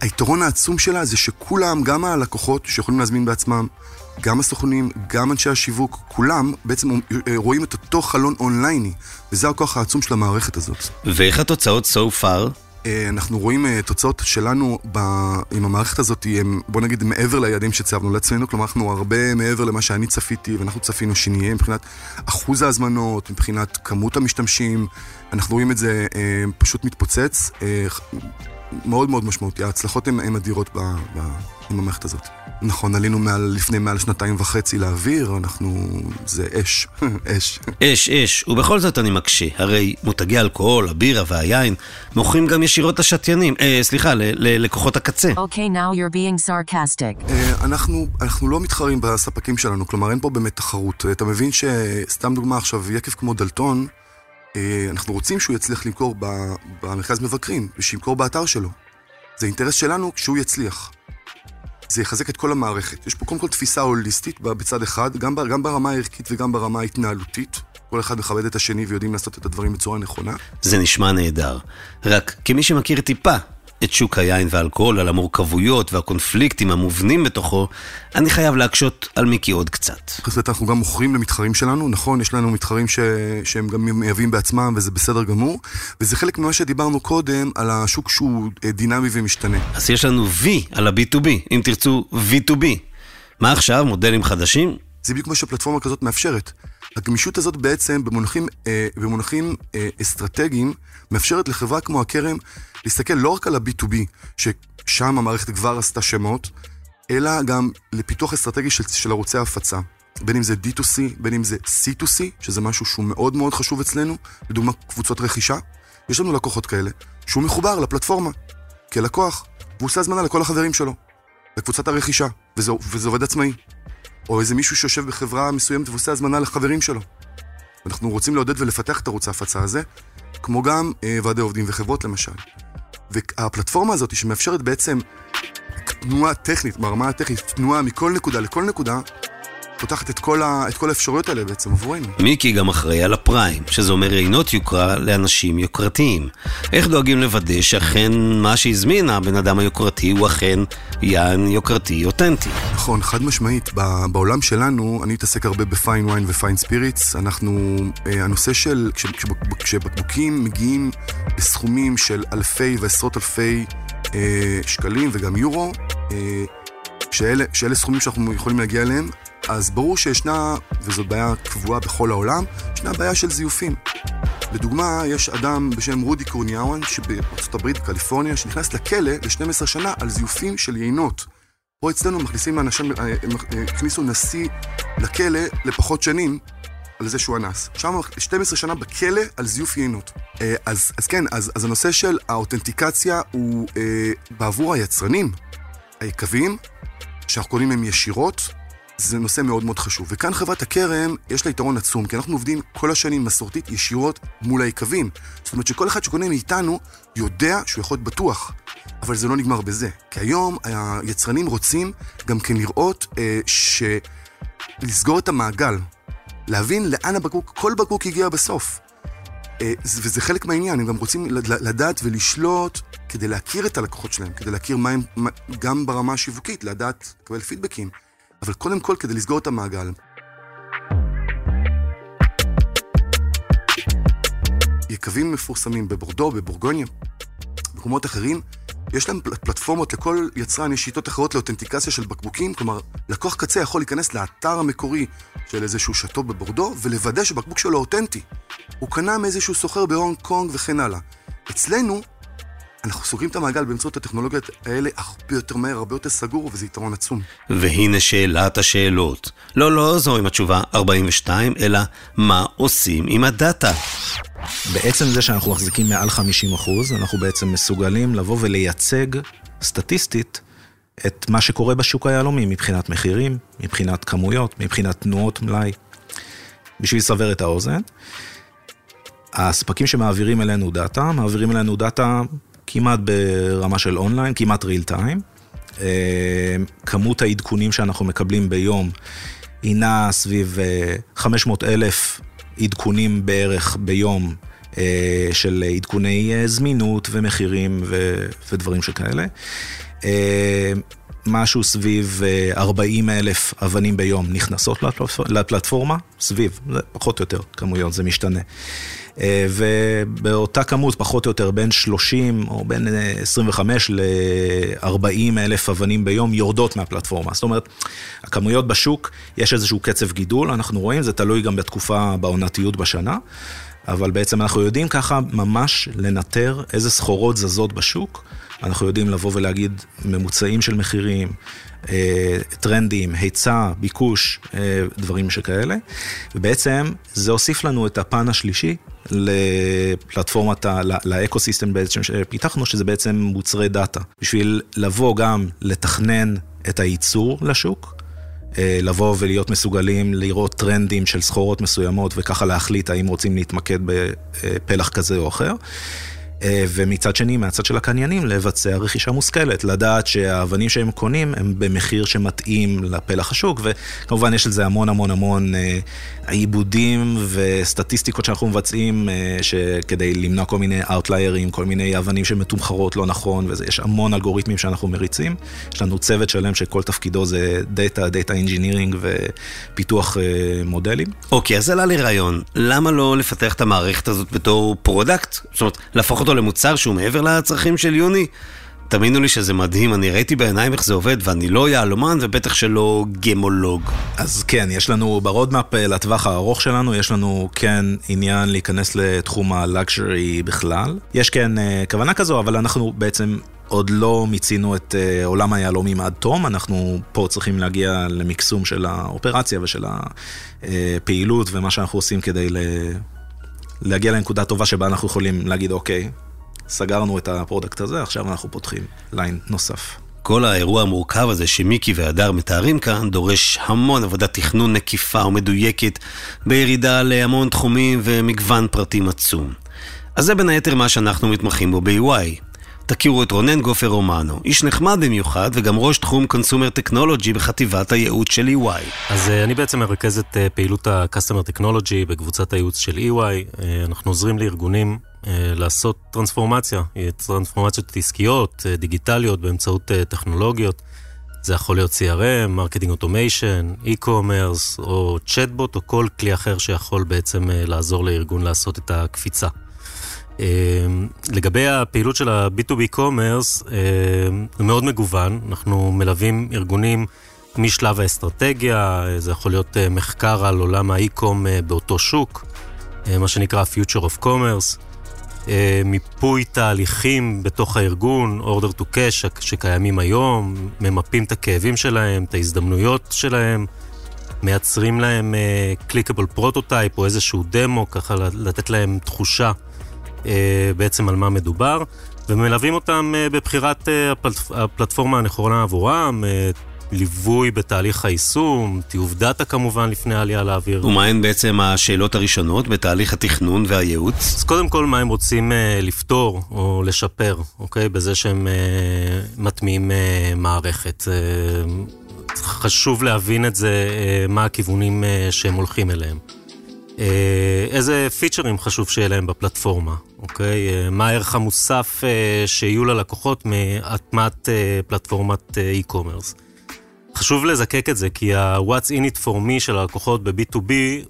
היתרון העצום שלה זה שכולם, גם הלקוחות שיכולים להזמין בעצמם, גם הסוכנים, גם אנשי השיווק, כולם בעצם רואים את אותו חלון אונלייני, וזה הכוח העצום של המערכת הזאת. ואיך התוצאות so far? אנחנו רואים תוצאות שלנו עם המערכת הזאת, בוא נגיד מעבר ליעדים שצייבנו לעצמנו, כלומר אנחנו הרבה מעבר למה שאני צפיתי, ואנחנו צפינו שנהיה מבחינת אחוז ההזמנות, מבחינת כמות המשתמשים, אנחנו רואים את זה פשוט מתפוצץ, מאוד מאוד משמעותי, ההצלחות הן אדירות עם המערכת הזאת. נכון, עלינו מעל, לפני מעל שנתיים וחצי לאוויר, אנחנו... זה אש, אש. אש, אש, ובכל זאת אני מקשה. הרי מותגי אלכוהול, הבירה והיין, מוכרים גם ישירות לשתיינים, אה, סליחה, ללקוחות הקצה. Okay, now you're being sarcastic. אה, אנחנו, אנחנו לא מתחרים בספקים שלנו, כלומר, אין פה באמת תחרות. אתה מבין שסתם דוגמה עכשיו, יקף כמו דלטון, אה, אנחנו רוצים שהוא יצליח למכור במרכז מבקרים, ושימכור באתר שלו. זה אינטרס שלנו כשהוא יצליח. זה יחזק את כל המערכת. יש פה קודם כל תפיסה הוליסטית בצד אחד, גם, גם ברמה הערכית וגם ברמה ההתנהלותית. כל אחד מכבד את השני ויודעים לעשות את הדברים בצורה נכונה. זה נשמע נהדר. רק כמי שמכיר טיפה את שוק היין והאלכוהול, על המורכבויות והקונפליקטים המובנים בתוכו, אני חייב להקשות על מיקי עוד קצת. חסבית, אנחנו גם מוכרים למתחרים שלנו, נכון, יש לנו מתחרים ש... שהם גם מייבאים בעצמם, וזה בסדר גמור, וזה חלק ממה שדיברנו קודם, על השוק שהוא דינמי ומשתנה. אז יש לנו V על ה-בי טו בי, אם תרצו וי טו בי. מה עכשיו, מודלים חדשים? זה בדיוק מה שהפלטפורמה כזאת מאפשרת. הגמישות הזאת בעצם, במונחים, אה, במונחים אה, אסטרטגיים, מאפשרת לחברה כמו הכרם להסתכל לא רק על ה-בי טו בי, ששם המערכת כבר עשתה שמות, אלא גם לפיתוח אסטרטגי של, של ערוצי ההפצה. בין אם זה די טו סי, בין אם זה סי טו סי, שזה משהו שהוא מאוד מאוד חשוב אצלנו, לדוגמה קבוצות רכישה. יש לנו לקוחות כאלה, שהוא מחובר לפלטפורמה, כלקוח, והוא עושה הזמנה לכל החברים שלו, לקבוצת הרכישה, וזה, וזה עובד עצמאי. או איזה מישהו שיושב בחברה מסוימת ועושה הזמנה לחברים שלו. אנחנו רוצים לעודד ולפתח את ערוץ ההפצה הזה, כמו גם אה, ועדי עובדים וחברות למשל. והפלטפורמה הזאת שמאפשרת בעצם תנועה טכנית, ברמה הטכנית, תנועה מכל נקודה לכל נקודה, פותחת את כל האפשרויות האלה בעצם עבורנו. מיקי גם אחראי על הפריים, שזה אומר עינות יוקרה לאנשים יוקרתיים. איך דואגים לוודא שאכן מה שהזמין הבן אדם היוקרתי הוא אכן יען יוקרתי אותנטי? נכון, חד משמעית. בעולם שלנו אני אתעסק הרבה בפיין ויין ופיין ספיריטס. אנחנו, הנושא של כשבקבוקים מגיעים לסכומים של אלפי ועשרות אלפי שקלים וגם יורו, שאלה, שאלה סכומים שאנחנו יכולים להגיע אליהם, אז ברור שישנה, וזאת בעיה קבועה בכל העולם, ישנה בעיה של זיופים. לדוגמה, יש אדם בשם רודי קורניאוון, שבארצות הברית, קליפורניה, שנכנס לכלא ל-שתים עשרה שנה על זיופים של יינות. פה אצלנו מכניסים אנשים, הכניסו נשיא לכלא לפחות שנים, על זה שהוא אנס. שם שתים עשרה שנה בכלא על זיוף יינות. אז, אז כן, אז, אז הנושא של האותנטיקציה הוא בעבור היצרנים, היקבים, שאנחנו קונים הם ישירות, זה נושא מאוד מאוד חשוב. וכאן חברת הכרם יש לה יתרון עצום, כי אנחנו עובדים כל השנים מסורתית ישירות מול היקבים. זאת אומרת שכל אחד שקונה מאיתנו יודע שהוא יכול להיות בטוח, אבל זה לא נגמר בזה. כי היום היצרנים רוצים גם כן לראות אה, שלסגור את המעגל, להבין לאן הבקבוק, כל בקבוק הגיע בסוף. אה, וזה חלק מהעניין, הם גם רוצים לדעת ולשלוט כדי להכיר את הלקוחות שלהם, כדי להכיר מה הם, גם ברמה השיווקית, לדעת, לקבל פידבקים, אבל קודם כל כדי לסגור את המעגל. יקבים מפורסמים בבורדו, בבורגוניה, במקומות אחרים, יש להם פלטפורמות, לכל יצרן יש שיטות אחרות לאותנטיקציה של בקבוקים, כלומר, לקוח קצה יכול להיכנס לאתר המקורי של איזשהו שטו בבורדו, ולוודא שבקבוק שלו אותנטי. הוא קנה מאיזשהו סוחר בהונג קונג וכן הלאה. אצלנו, אנחנו סוגרים את המעגל באמצעות הטכנולוגיות האלה הרבה יותר מהר, הרבה יותר סגור, וזה יתרון עצום. והנה שאלת השאלות. לא, לא, זו עם התשובה ארבעים ושתיים, אלא מה עושים עם הדאטה? בעצם זה שאנחנו מחזיקים מעל חמישים אחוז, אנחנו בעצם מסוגלים לבוא ולייצג סטטיסטית את מה שקורה בשוק היהלומי, מבחינת מחירים, מבחינת כמויות, מבחינת תנועות מלאי, בשביל לסבר את האוזן. הספקים שמעבירים אלינו דאטה, מעבירים אלינו דאטה כמעט ברמה של אונליין, כמעט ריל טיים. כמות העדכונים שאנחנו מקבלים ביום הינה סביב חמש מאות אלף עדכונים בערך ביום של עדכוני זמינות ומחירים ודברים שכאלה. משהו סביב ארבעים אלף אבנים ביום נכנסות לפלטפורמה, סביב, פחות או יותר כמויות, זה משתנה. ובאותה כמות פחות או יותר בין שלושים או בין עשרים וחמש ל-ארבעים אלף אבנים ביום יורדות מהפלטפורמה. זאת אומרת, הכמויות בשוק, יש איזשהו קצב גידול, אנחנו רואים, זה תלוי גם בתקופה בעונתיות בשנה, אבל בעצם אנחנו יודעים ככה ממש לנטר איזה סחורות זזות בשוק, אנחנו יודעים לבוא ולהגיד ממוצעים של מחירים, טרנדים, היצע, ביקוש, דברים שכאלה. ובעצם זה הוסיף לנו את הפן השלישי לפלטפורמת, לאקוסיסטם בעצם שפיתחנו, שזה בעצם מוצרי דאטה. בשביל לבוא גם לתכנן את הייצור לשוק, לבוא ולהיות מסוגלים לראות טרנדים של סחורות מסוימות, וככה להחליט האם רוצים להתמקד בפלח כזה או אחר. ומצד שני, מהצד של הקניינים, לבצע רכישה מושכלת, לדעת שהאבנים שהם קונים הם במחיר שמתאים לפלח השוק, וכמובן יש לזה המון המון המון עיבודים וסטטיסטיקות שאנחנו מבצעים, שכדי למנוע כל מיני אאוטליירים, כל מיני אבנים שמתומחרות לא נכון, ויש המון אלגוריתמים שאנחנו מריצים, יש לנו צוות שלם שכל תפקידו זה דאטה, דאטה אינג'ינירינג ופיתוח מודלים. אוקיי, אז עלה לי רעיון, למה לא לפתח את המערכת הזאת בתור פרודקט? זאת אומרת, להפוך אותו למוצר שהוא מעבר לצרכים של יוני. תאמינו לי שזה מדהים, אני ראיתי בעיניים איך זה עובד, ואני לא יעלומן ובטח שלא גמולוג. אז כן, יש לנו ברודמאפ לטווח הארוך שלנו, יש לנו כן עניין להיכנס לתחום הלקשרי בכלל. יש כן כוונה כזו, אבל אנחנו בעצם עוד לא מיצינו את עולם היהלומים עד תום, אנחנו פה צריכים להגיע למקסום של האופרציה ושל הפעילות ומה שאנחנו עושים כדי ל... להגיע לנקודה טובה שבה אנחנו יכולים להגיד, אוקיי, סגרנו את הפרודקט הזה, עכשיו אנחנו פותחים ליין נוסף. כל האירוע המורכב הזה שמיקי והדר מתארים כאן, דורש המון עבודת תכנון נקיפה ומדויקת, בירידה להמון תחומים ומגוון פרטים עצום. אז זה בין היתר מה שאנחנו מתמחים בו ב-E Y. תכירו את רונן גופר רומנו, איש נחמד במיוחד וגם ראש תחום קונסומר טכנולוגי בחטיבת הייעוץ של אי וואי. אז אני בעצם מרכז את פעילות הקסטומר טכנולוגי בקבוצת הייעוץ של אי וואי. אנחנו עוזרים לארגונים לעשות טרנספורמציה, טרנספורמציות עסקיות, דיגיטליות באמצעות טכנולוגיות. זה יכול להיות סי אר אם, מרקטינג אוטומיישן, אי-קומרס או צ'טבוט או כל כלי אחר שיכול בעצם לעזור לארגון לעשות את הקפיצה. לגבי הפעילות של ה-בי טו בי commerce, הוא מאוד מגוון. אנחנו מלווים ארגונים משלב האסטרטגיה, זה יכול להיות מחקר על עולם האי-קום באותו שוק, מה שנקרא Future of Commerce, מיפוי תהליכים בתוך הארגון, Order to Cash שקיימים היום, ממפים את הכאבים שלהם, את ההזדמנויות שלהם, מייצרים להם clickable prototype או איזשהו דמו, ככה לתת להם תחושה בעצם על מה מדובר, ומלווים אותם בבחירת הפלטפורמה הנכונה עבורם, ליווי בתהליך היישום, טיוב דאטה כמובן לפני העלייה לאוויר. ומה הן בעצם השאלות הראשונות בתהליך התכנון והייעוץ? אז קודם כל מה הם רוצים לפתור או לשפר, אוקיי? בזה שהם מטמיעים מערכת. חשוב להבין את זה, מה הכיוונים שהם הולכים אליהם. איזה פיצ'רים חשוב שיהיה להם בפלטפורמה, אוקיי? מה הערך המוסף שיהיו ללקוחות מהטמעת פלטפורמת e-commerce? חשוב לזקק את זה, כי ה-what's in it for me של הלקוחות ב-בי טו בי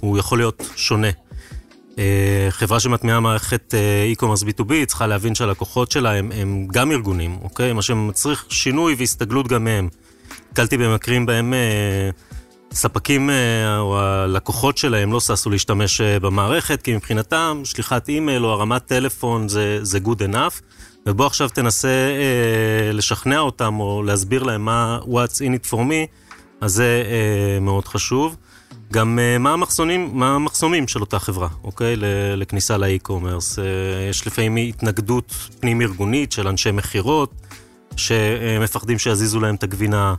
הוא יכול להיות שונה. חברה שמטמיעה מערכת e-commerce בי טו בי צריכה להבין שהלקוחות שלהם הם גם ארגונים, אוקיי? מה שמצריך שינוי והסתגלות גם מהם. התקלתי במקרים בהם ספקים או הלקוחות שלהם לא ססו להשתמש במערכת, כי מבחינתם שליחת אימייל או הרמת טלפון זה, זה good enough, ובוא עכשיו תנסה אה, לשכנע אותם או להסביר להם מה what's in it for me, אז זה אה, מאוד חשוב. גם אה, מה, המחסונים, מה המחסומים של אותה חברה, אוקיי? לכניסה לאי-קומרס. אה, יש לפעמים התנגדות פנים ארגונית של אנשי מחירות, שמפחדים שיזיזו להם את הגבינה,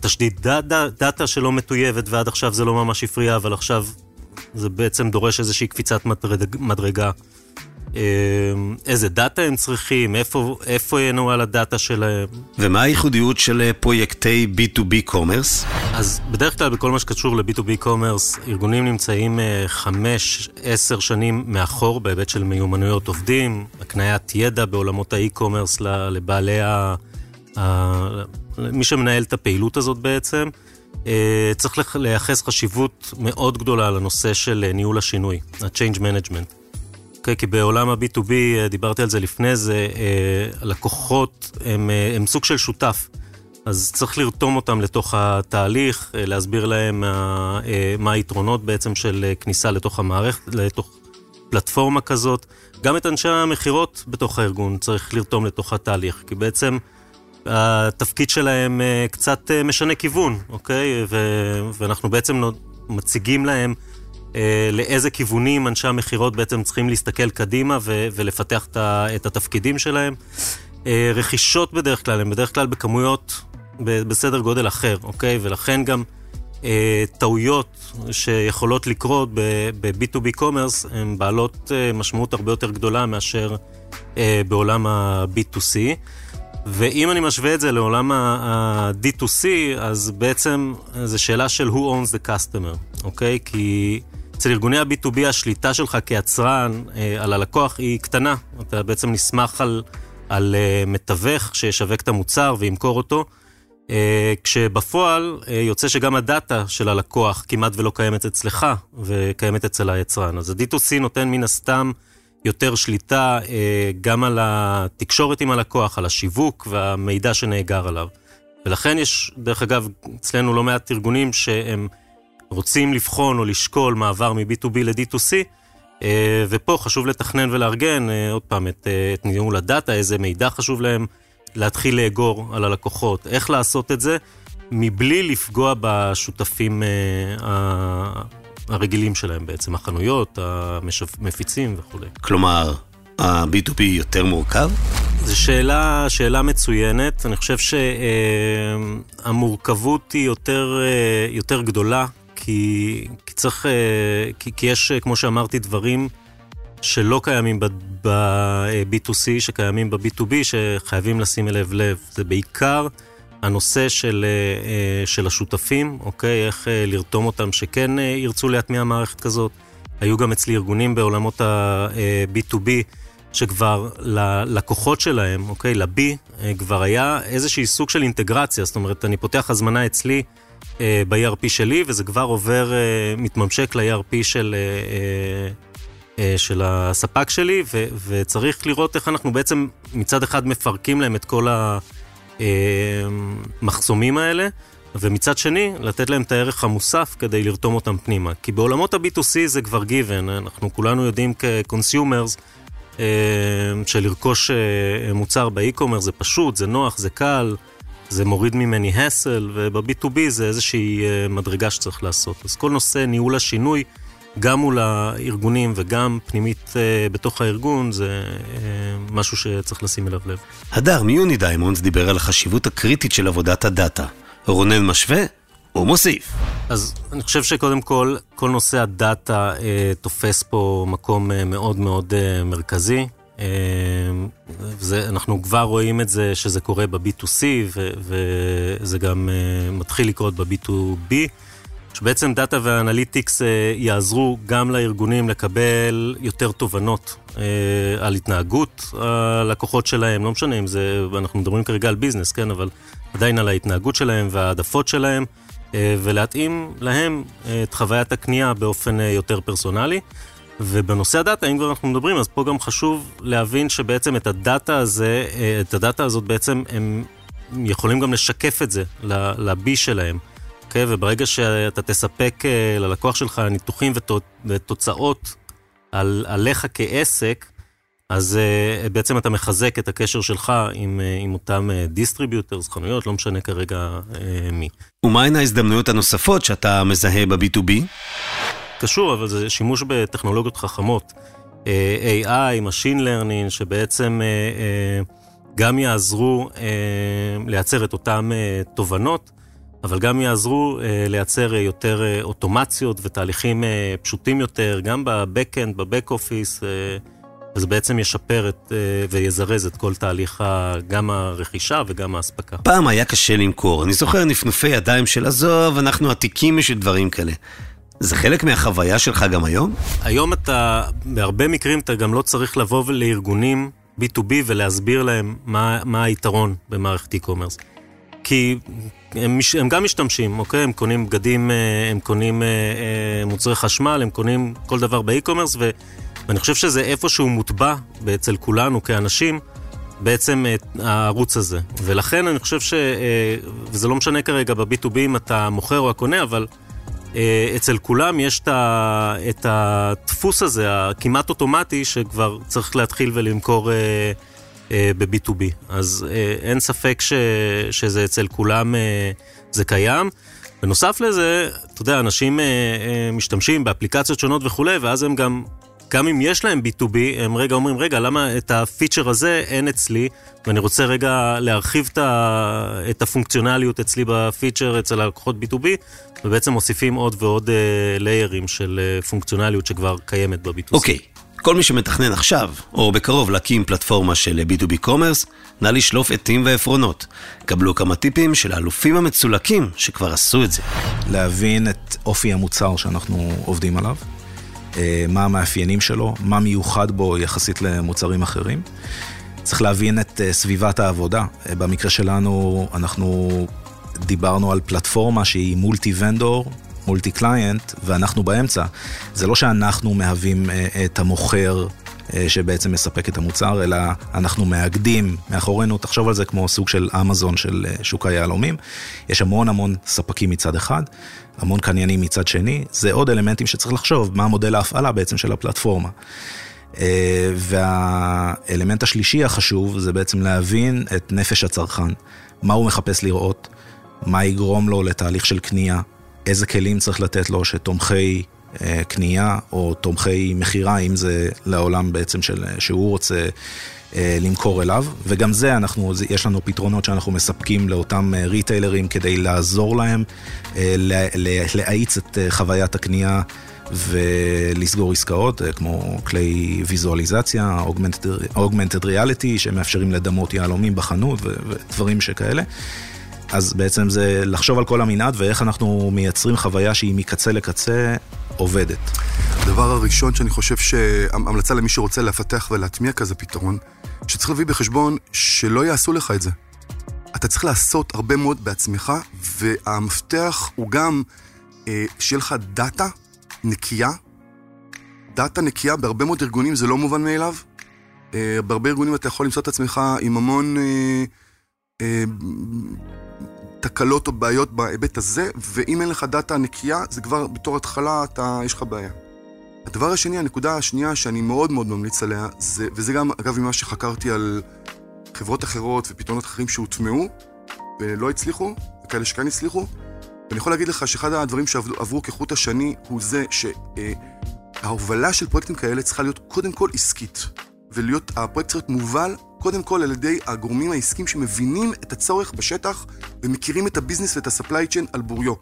תשדית דאטה שלא מטויבת ועד עכשיו זה לא ממש הפריע, אבל עכשיו זה בעצם דורש איזושהי קפיצת מדרגה. איזה דאטה הם צריכים, איפה ינו על הדאטה שלהם. ומה הייחודיות של פרויקטי בי טו בי commerce? אז בדרך כלל בכל מה שקשור ל-בי טו בי commerce, ארגונים נמצאים חמש, עשר שנים מאחור בהיבט של מיומנויות עובדים, הקניית ידע בעולמות האי-קומרס לבעלי ה... מי שמנהל את הפעילות הזאת בעצם, צריך לייחס חשיבות מאוד גדולה לנושא של ניהול השינוי, ה-Change Management. כי בעולם ה-בי טו בי, דיברתי על זה לפני זה, הלקוחות הם, הם סוג של שותף, אז צריך לרתום אותם לתוך התהליך, להסביר להם מה, מה היתרונות בעצם של כניסה לתוך המערכת, לתוך פלטפורמה כזאת. גם את אנשי המחירות בתוך הארגון צריך לרתום לתוך התהליך, כי בעצם התפקיד שלהם קצת משנה כיוון, אוקיי? ו- ואנחנו בעצם מציגים להם לאיזה כיוונים אנשי המחירות בעצם צריכים להסתכל קדימה ו- ולפתח את התפקידים שלהם. רכישות בדרך כלל, הם בדרך כלל בכמויות בסדר גודל אחר, אוקיי? ולכן גם טעויות שיכולות לקרות ב-בי טו בי commerce הן בעלות משמעות הרבה יותר גדולה מאשר בעולם ה-בי טו סי. ואם אני משווה את זה לעולם ה-די טו סי, אז בעצם זו שאלה של who owns the customer, אוקיי? כי אצל ארגוני ה-בי טו בי, השליטה שלך כיצרן על הלקוח היא קטנה. אתה בעצם נסמך על, על מתווך שישווק את המוצר וימכור אותו, כשבפועל יוצא שגם הדאטה של הלקוח כמעט ולא קיימת אצלך, וקיימת אצל היצרן. אז ה-די טו סי נותן מן הסתם יותר שליטה גם על התקשורת עם הלקוח, על השיווק והמידע שנאגר עליו. ולכן יש, דרך אגב, אצלנו לא מעט ארגונים שהם רוצים לבחון או לשקול מעבר מ-בי טו בי ל-די טו סי, ופה חשוב לתכנן ולארגן, עוד פעם, את, את ניהול הדאטה, איזה מידע חשוב להם להתחיל לאגור על הלקוחות, איך לעשות את זה, מבלי לפגוע בשותפים ה... הרגילים שלהם בעצם, החנויות, המפיצים וכו'. כלומר, ה-בי טו בי יותר מורכב? זו שאלה, שאלה מצוינת. אני חושב שהמורכבות היא יותר, יותר גדולה, כי, כי צריך, כי, כי יש, כמו שאמרתי, דברים שלא קיימים ב-בי טו סי, שקיימים ב-בי טו בי, שחייבים לשים אליו לב. זה בעיקר הנושא של, של השותפים, אוקיי? איך לרתום אותם שכן ירצו להטמיע מערכת כזאת. היו גם אצלי ארגונים בעולמות ה-בי טו בי, שכבר ללקוחות שלהם, אוקיי, ל-B, כבר היה איזשהו סוג של אינטגרציה. זאת אומרת, אני פותח הזמנה אצלי ב-E R P שלי, וזה כבר עובר, מתממשק ל-E R P של, של הספק שלי, ו- וצריך לראות איך אנחנו בעצם מצד אחד מפרקים להם את כל המחסומים האלה, ומצד שני, לתת להם את הערך המוסף כדי לרתום אותם פנימה. כי בעולמות ה-בי טו סי זה כבר given, אנחנו כולנו יודעים כ-consumers, שלרכוש מוצר באי-קומר זה פשוט, זה נוח, זה קל, זה מוריד ממני הסל, וב-בי טו בי זה איזושהי מדרגה שצריך לעשות. אז כל נושא ניהול השינוי, גם מול הארגונים וגם פנימית בתוך הארגון, זה משהו שצריך לשים אליו לב. הדר מיוני דיימונס דיבר על החשיבות הקריטית של עבודת הדאטה. רונן משווה ומוסיף. אז אני חושב שקודם כל, כל נושא הדאטה אה, תופס פה מקום אה, מאוד מאוד אה, מרכזי. אה, וזה, אנחנו כבר רואים את זה שזה קורה ב-בי טו סי, וזה גם אה, מתחיל לקרות ב-בי טו בי, שבעצם דאטה ואנליטיקס אה, יעזרו גם לארגונים לקבל יותר תובנות אה, על התנהגות הלקוחות שלהם, לא משנה אם זה, אנחנו מדברים כרגע על ביזנס, כן, אבל עדיין על ההתנהגות שלהם והעדפות שלהם, ולהתאים להם את חוויית הקנייה באופן יותר פרסונלי. ובנושא הדאטה, אם כבר אנחנו מדברים, אז פה גם חשוב להבין שבעצם את הדאטה הזה, את הדאטה הזאת בעצם הם יכולים גם לשקף את זה לבי שלהם. Okay? וברגע שאתה תספק ללקוח שלך ניתוחים ותוצאות על, עליך כעסק, אז בעצם אתה מחזק את הקשר שלך עם, עם אותם דיסטריביוטרס, חנויות, לא משנה כרגע מי. ומה הן ההזדמנויות הנוספות שאתה מזהה ב-בי טו בי? קשור, אבל זה שימוש בטכנולוגיות חכמות. איי איי, Machine Learning, שבעצם גם יעזרו לייצר את אותם תובנות, אבל גם יעזרו לייצר יותר אוטומציות ותהליכים פשוטים יותר, גם בבק-אנד, בבק-אופיס, אז בעצם ישפר את, ויזרז את כל תהליך גם הרכישה וגם ההספקה. פעם היה קשה למכור. אני זוכר נפנופי ידיים של עזוב, אנחנו עתיקים יש דברים כאלה. זה חלק מהחוויה שלך גם היום? היום אתה, בהרבה מקרים אתה גם לא צריך לבוא לארגונים בי טו בי ולהסביר להם מה, מה היתרון במערכת e-commerce. כי הם, הם גם משתמשים, אוקיי? הם קונים בגדים, הם קונים מוצרי חשמל, הם קונים כל דבר ב-e-commerce ו... ואני חושב שזה איפשהו מוטבע אצל כולנו כאנשים, בעצם הערוץ הזה. ולכן אני חושב ש... וזה לא משנה כרגע ב-בי טו בי אם אתה מוכר או הקונה, אבל אצל כולם יש את הדפוס הזה, הכמעט אוטומטי, שכבר צריך להתחיל ולמכור ב-בי טו בי. אז אין ספק ש... שזה אצל כולם זה קיים. בנוסף לזה, אתה יודע, אנשים משתמשים באפליקציות שונות וכו', ואז הם גם... גם אם יש להם בי טו בי, הם רגע אומרים, רגע, למה את הפיצ'ר הזה אין אצלי, ואני רוצה רגע להרחיב את הפונקציונליות אצלי בפיצ'ר, אצל הלקוחות בי טו בי, ובעצם מוסיפים עוד ועוד ליירים של פונקציונליות שכבר קיימת ב-בי טו סי. אוקיי, כל מי שמתכנן עכשיו, או בקרוב להקים פלטפורמה של בי טו בי קומרס, נא לשלוף עטים ועפרונות. קבלו כמה טיפים של האלופים המצולקים שכבר עשו את זה. להבין את אופי המוצר שאנחנו עובדים עליו. מה המאפיינים שלו, מה מיוחד בו יחסית למוצרים אחרים. צריך להבין את סביבת העבודה. במקרה שלנו, אנחנו דיברנו על פלטפורמה שהיא מולטי-ונדור, מולטי-קליינט, ואנחנו באמצע. זה לא שאנחנו מהווים את המוכר שבעצם מספק את המוצר, אלא אנחנו מאגדים מאחורינו, תחשוב על זה כמו סוג של אמזון של שוק היהלומים. יש המון המון ספקים מצד אחד, המון קניינים מצד שני, זה עוד אלמנטים שצריך לחשוב, מה המודל ההפעלה בעצם של הפלטפורמה. והאלמנט השלישי החשוב, זה בעצם להבין את נפש הצרכן, מה הוא מחפש לראות, מה יגרום לו לתהליך של קנייה, איזה כלים צריך לתת לו שתומכי קנייה או תומכי מחירה, אם זה לעולם בעצם של, שהוא רוצה למכור אליו, וגם זה אנחנו, יש לנו פתרונות שאנחנו מספקים לאותם ריטיילרים כדי לעזור להם להאיץ את חוויית הקנייה ולסגור עסקאות, כמו כלי ויזואליזציה, augmented reality, שמאפשרים לדמות יעלומים בחנות ודברים שכאלה. אז בעצם זה לחשוב על כל המנעד, ואיך אנחנו מייצרים חוויה שהיא מקצה לקצה עובדת. הדבר הראשון שאני חושב שהמלצה למי שרוצה להפתח ולהטמיע כזה פתרון, שצריך להביא בחשבון שלא יעשו לך את זה. אתה צריך לעשות הרבה מאוד בעצמך, והמפתח הוא גם אה, שיהיה לך דאטה נקייה. דאטה נקייה בהרבה מאוד ארגונים זה לא מובן מאליו. אה, בהרבה ארגונים אתה יכול למצוא את עצמך עם המון אה, אה, תקלות או בעיות בהיבט הזה, ואם אין לך דאטה נקייה, זה כבר בתור התחלה אתה, יש לך בעיה. הדבר השני, הנקודה השנייה שאני מאוד מאוד ממליץ עליה, זה, וזה גם אגב ממה שחקרתי על חברות אחרות ופתרונות אחרים שהוטמעו ולא הצליחו, וכאלה שכן הצליחו, ואני יכול להגיד לך שאחד הדברים שעברו כחוט השני הוא זה שההובלה של פרויקטים כאלה צריכה להיות קודם כל עסקית, ולהיות הפרויקט צריך מובל קודם כל על ידי הגורמים העסקים שמבינים את הצורך בשטח ומכירים את הביזנס ואת הספליי צ'יין על בוריו.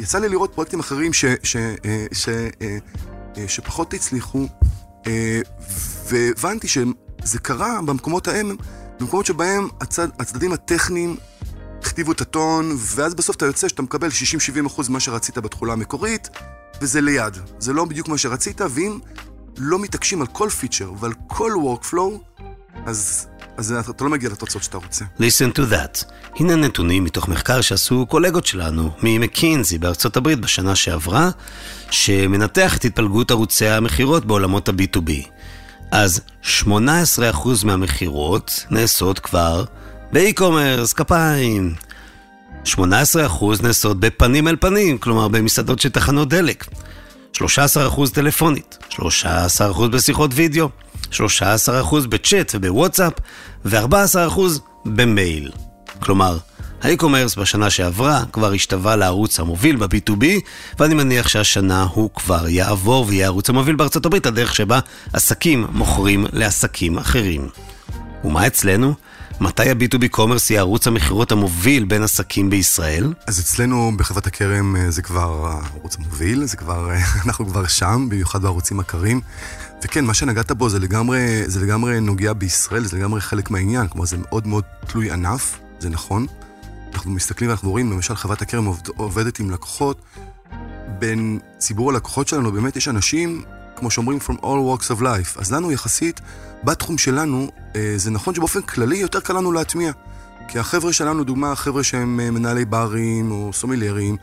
יצא לי לראות פרויקטים אחרים ש, ש, ש, שפחות הצליחו, והבנתי שזה קרה במקומות ההם, במקומות שבהם הצד, הצדדים הטכניים הכתיבו את הטון, ואז בסוף אתה יוצא שאתה מקבל שישים שבעים אחוז מה שרצית בתחולה המקורית, וזה ליד. זה לא בדיוק מה שרצית, ואם לא מתעקשים על כל פיצ'ר ועל כל workflow, אז, אז אתה לא מגיע לתוצאות שאתה רוצה. Listen to that. הנה נתונים מתוך מחקר שעשו קולגות שלנו ממקינזי בארצות הברית בשנה שעברה, שמנתח את התפלגות ערוצי המחירות בעולמות ה-בי טו בי. אז שמונה עשרה אחוז מהמחירות נעשות כבר באי-קומרס, כפיים. שמונה עשרה אחוז נעשות בפנים אל פנים, כלומר במסעדות של תחנות דלק. שלושה עשר אחוז טלפונית, שלושה עשר אחוז בשיחות וידאו, שלושה עשר אחוז בצ'אט ובוואטסאפ, ו-ארבעה עשר אחוז במייל. כלומר, האי-קומרס בשנה שעברה כבר השתווה לערוץ המוביל ב-בי טו בי, ואני מניח שהשנה הוא כבר יעבור ויהיה ערוץ המוביל בארצות הברית, הדרך שבה עסקים מוכרים לעסקים אחרים. ומה אצלנו? מתי ה-בי טו בי קומרס יהיה ערוץ המחירות המוביל בין עסקים בישראל? אז אצלנו בחברת הכרם זה כבר ערוץ המוביל, זה כבר, אנחנו כבר שם, במיוחד בערוצים הקרים. וכן, מה שנגעת בו זה לגמרי, זה לגמרי נוגע בישראל, זה לגמרי חלק מהעניין, כלומר זה מאוד מאוד תלוי ענף, זה נכון. אנחנו מסתכלים ואנחנו רואים, למשל חברת הכרם עובד, עובדת עם לקוחות, בין ציבור הלקוחות שלנו באמת יש אנשים, כמו שאומרים, from all walks of life. אז לנו יחסית, בתחום שלנו, זה נכון שבאופן כללי יותר קל לנו להטמיע. כי החבר'ה שלנו, דוגמה, החבר'ה שהם מנהלי ברים או סומילרים,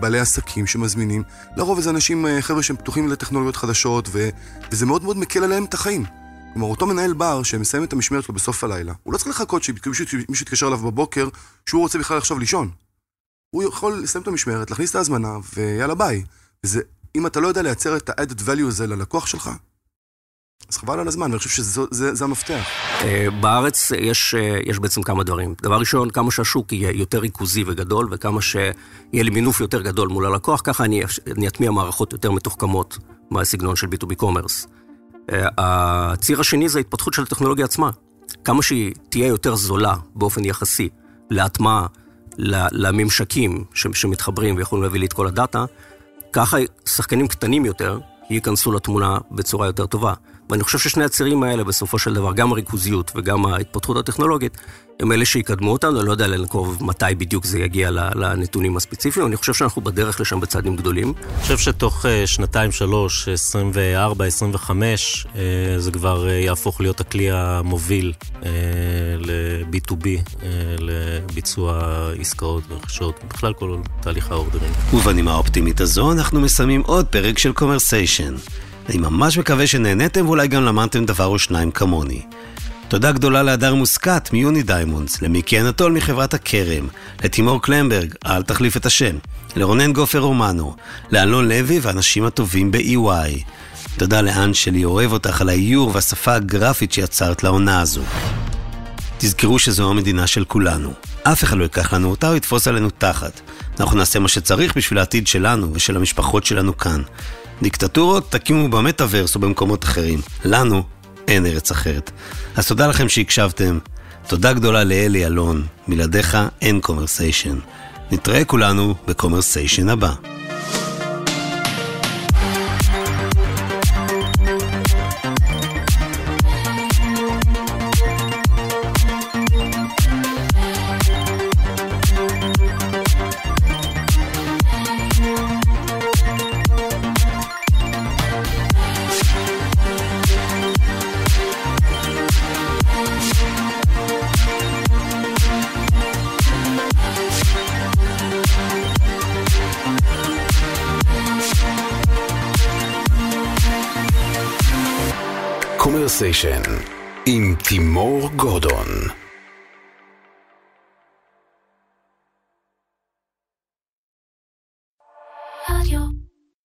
בעלי עסקים שמזמינים, לרוב זה אנשים, חבר'ה שהם פתוחים לטכנולוגיות חדשות, ו... וזה מאוד מאוד מקל עליהם את החיים. כלומר, אותו מנהל בר שמסיים את המשמרת שלו בסוף הלילה, הוא לא צריך לחכות שמישהו יתקשר אליו בבוקר, שהוא רוצה בכלל עכשיו לישון. הוא יכול לסיים את המשמרת, להכניס את ההזמנה, ויאללה ביי. וזה אם אתה לא יודע לייצר את ה-added value הזה ללקוח שלך, אז חבל על הזמן, ואני חושב שזה המפתח. בארץ יש, יש בעצם כמה דברים. דבר ראשון, כמה שהשוק יהיה יותר ריכוזי וגדול, וכמה שיהיה לי מינוף יותר גדול מול הלקוח, ככה אני, אני אטמיע מערכות יותר מתוחכמות מהסגנון של בי טו בי Commerce. הציר השני זה ההתפתחות של הטכנולוגיה עצמה. כמה שהיא תהיה יותר זולה באופן יחסי להטמעה, לממשקים שמתחברים ויכולים להביא לי את כל הדאטה, ככה שחקנים קטנים יותר ייכנסו לתמונה בצורה יותר טובה. ואני חושב ששני הצירים האלה בסופו של דבר, גם הריכוזיות וגם ההתפתחות הטכנולוגית, הם אלה שיקדמו אותנו, אני לא יודע לנקוב מתי בדיוק זה יגיע לנתונים הספציפיים, אני חושב שאנחנו בדרך לשם בצעדים גדולים. אני חושב שתוך שנתיים, שלוש, עשרים וארבע, עשרים וחמש, זה כבר יהפוך להיות הכלי המוביל ל-בי טו בי, לביצוע עסקאות ורכישות, בכלל כל תהליך האורדרים. ובנימה האופטימית הזו, אנחנו מסיימים עוד פרק של קומרסיישן. אני ממש מקווה שנהנתם ואולי גם למדתם דבר או שניים כמוני. תודה גדולה להדר מוסקת מיוני דיימונדס, למיקי אנטול מחברת הכרם, לתימור קלמברג, אל תחליף את השם, לרונן גופר רומנו, לאלון לוי ואנשים הטובים ב-אי וואי. תודה לאן שלי, אוהב אותך על האיור והשפה הגרפית שיצרת לעונה הזו. תזכרו שזו המדינה של כולנו. אף אחד לא ייקח לנו אותה או יתפוס עלינו תחת. אנחנו נעשה מה שצריך בשביל העתיד שלנו ושל המשפחות שלנו כאן. דיקטטורות תקימו במטאוורס או במקומות אחרים. לנו אין ארץ אחרת. אז תודה לכם שהקשבתם. תודה גדולה לאלי אלון. מלעדיך אין קומרסיישן. נתראה כולנו בקומרסיישן הבא. קומרסיישן עם תימור גורדון.